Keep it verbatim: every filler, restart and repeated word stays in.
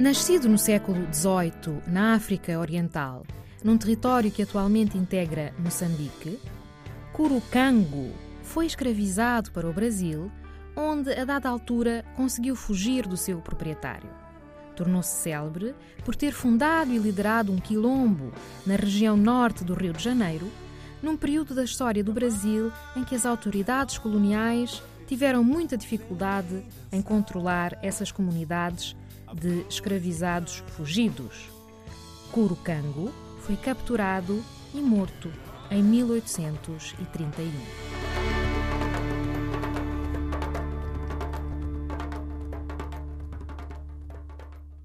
Nascido no século dezoito, na África Oriental, num território que atualmente integra Moçambique, Curucango foi escravizado para o Brasil, onde, a dada altura, conseguiu fugir do seu proprietário. Tornou-se célebre por ter fundado e liderado um quilombo na região norte do Rio de Janeiro, num período da história do Brasil em que as autoridades coloniais tiveram muita dificuldade em controlar essas comunidades de escravizados fugidos. Curucango foi capturado e morto em mil oitocentos e trinta e um.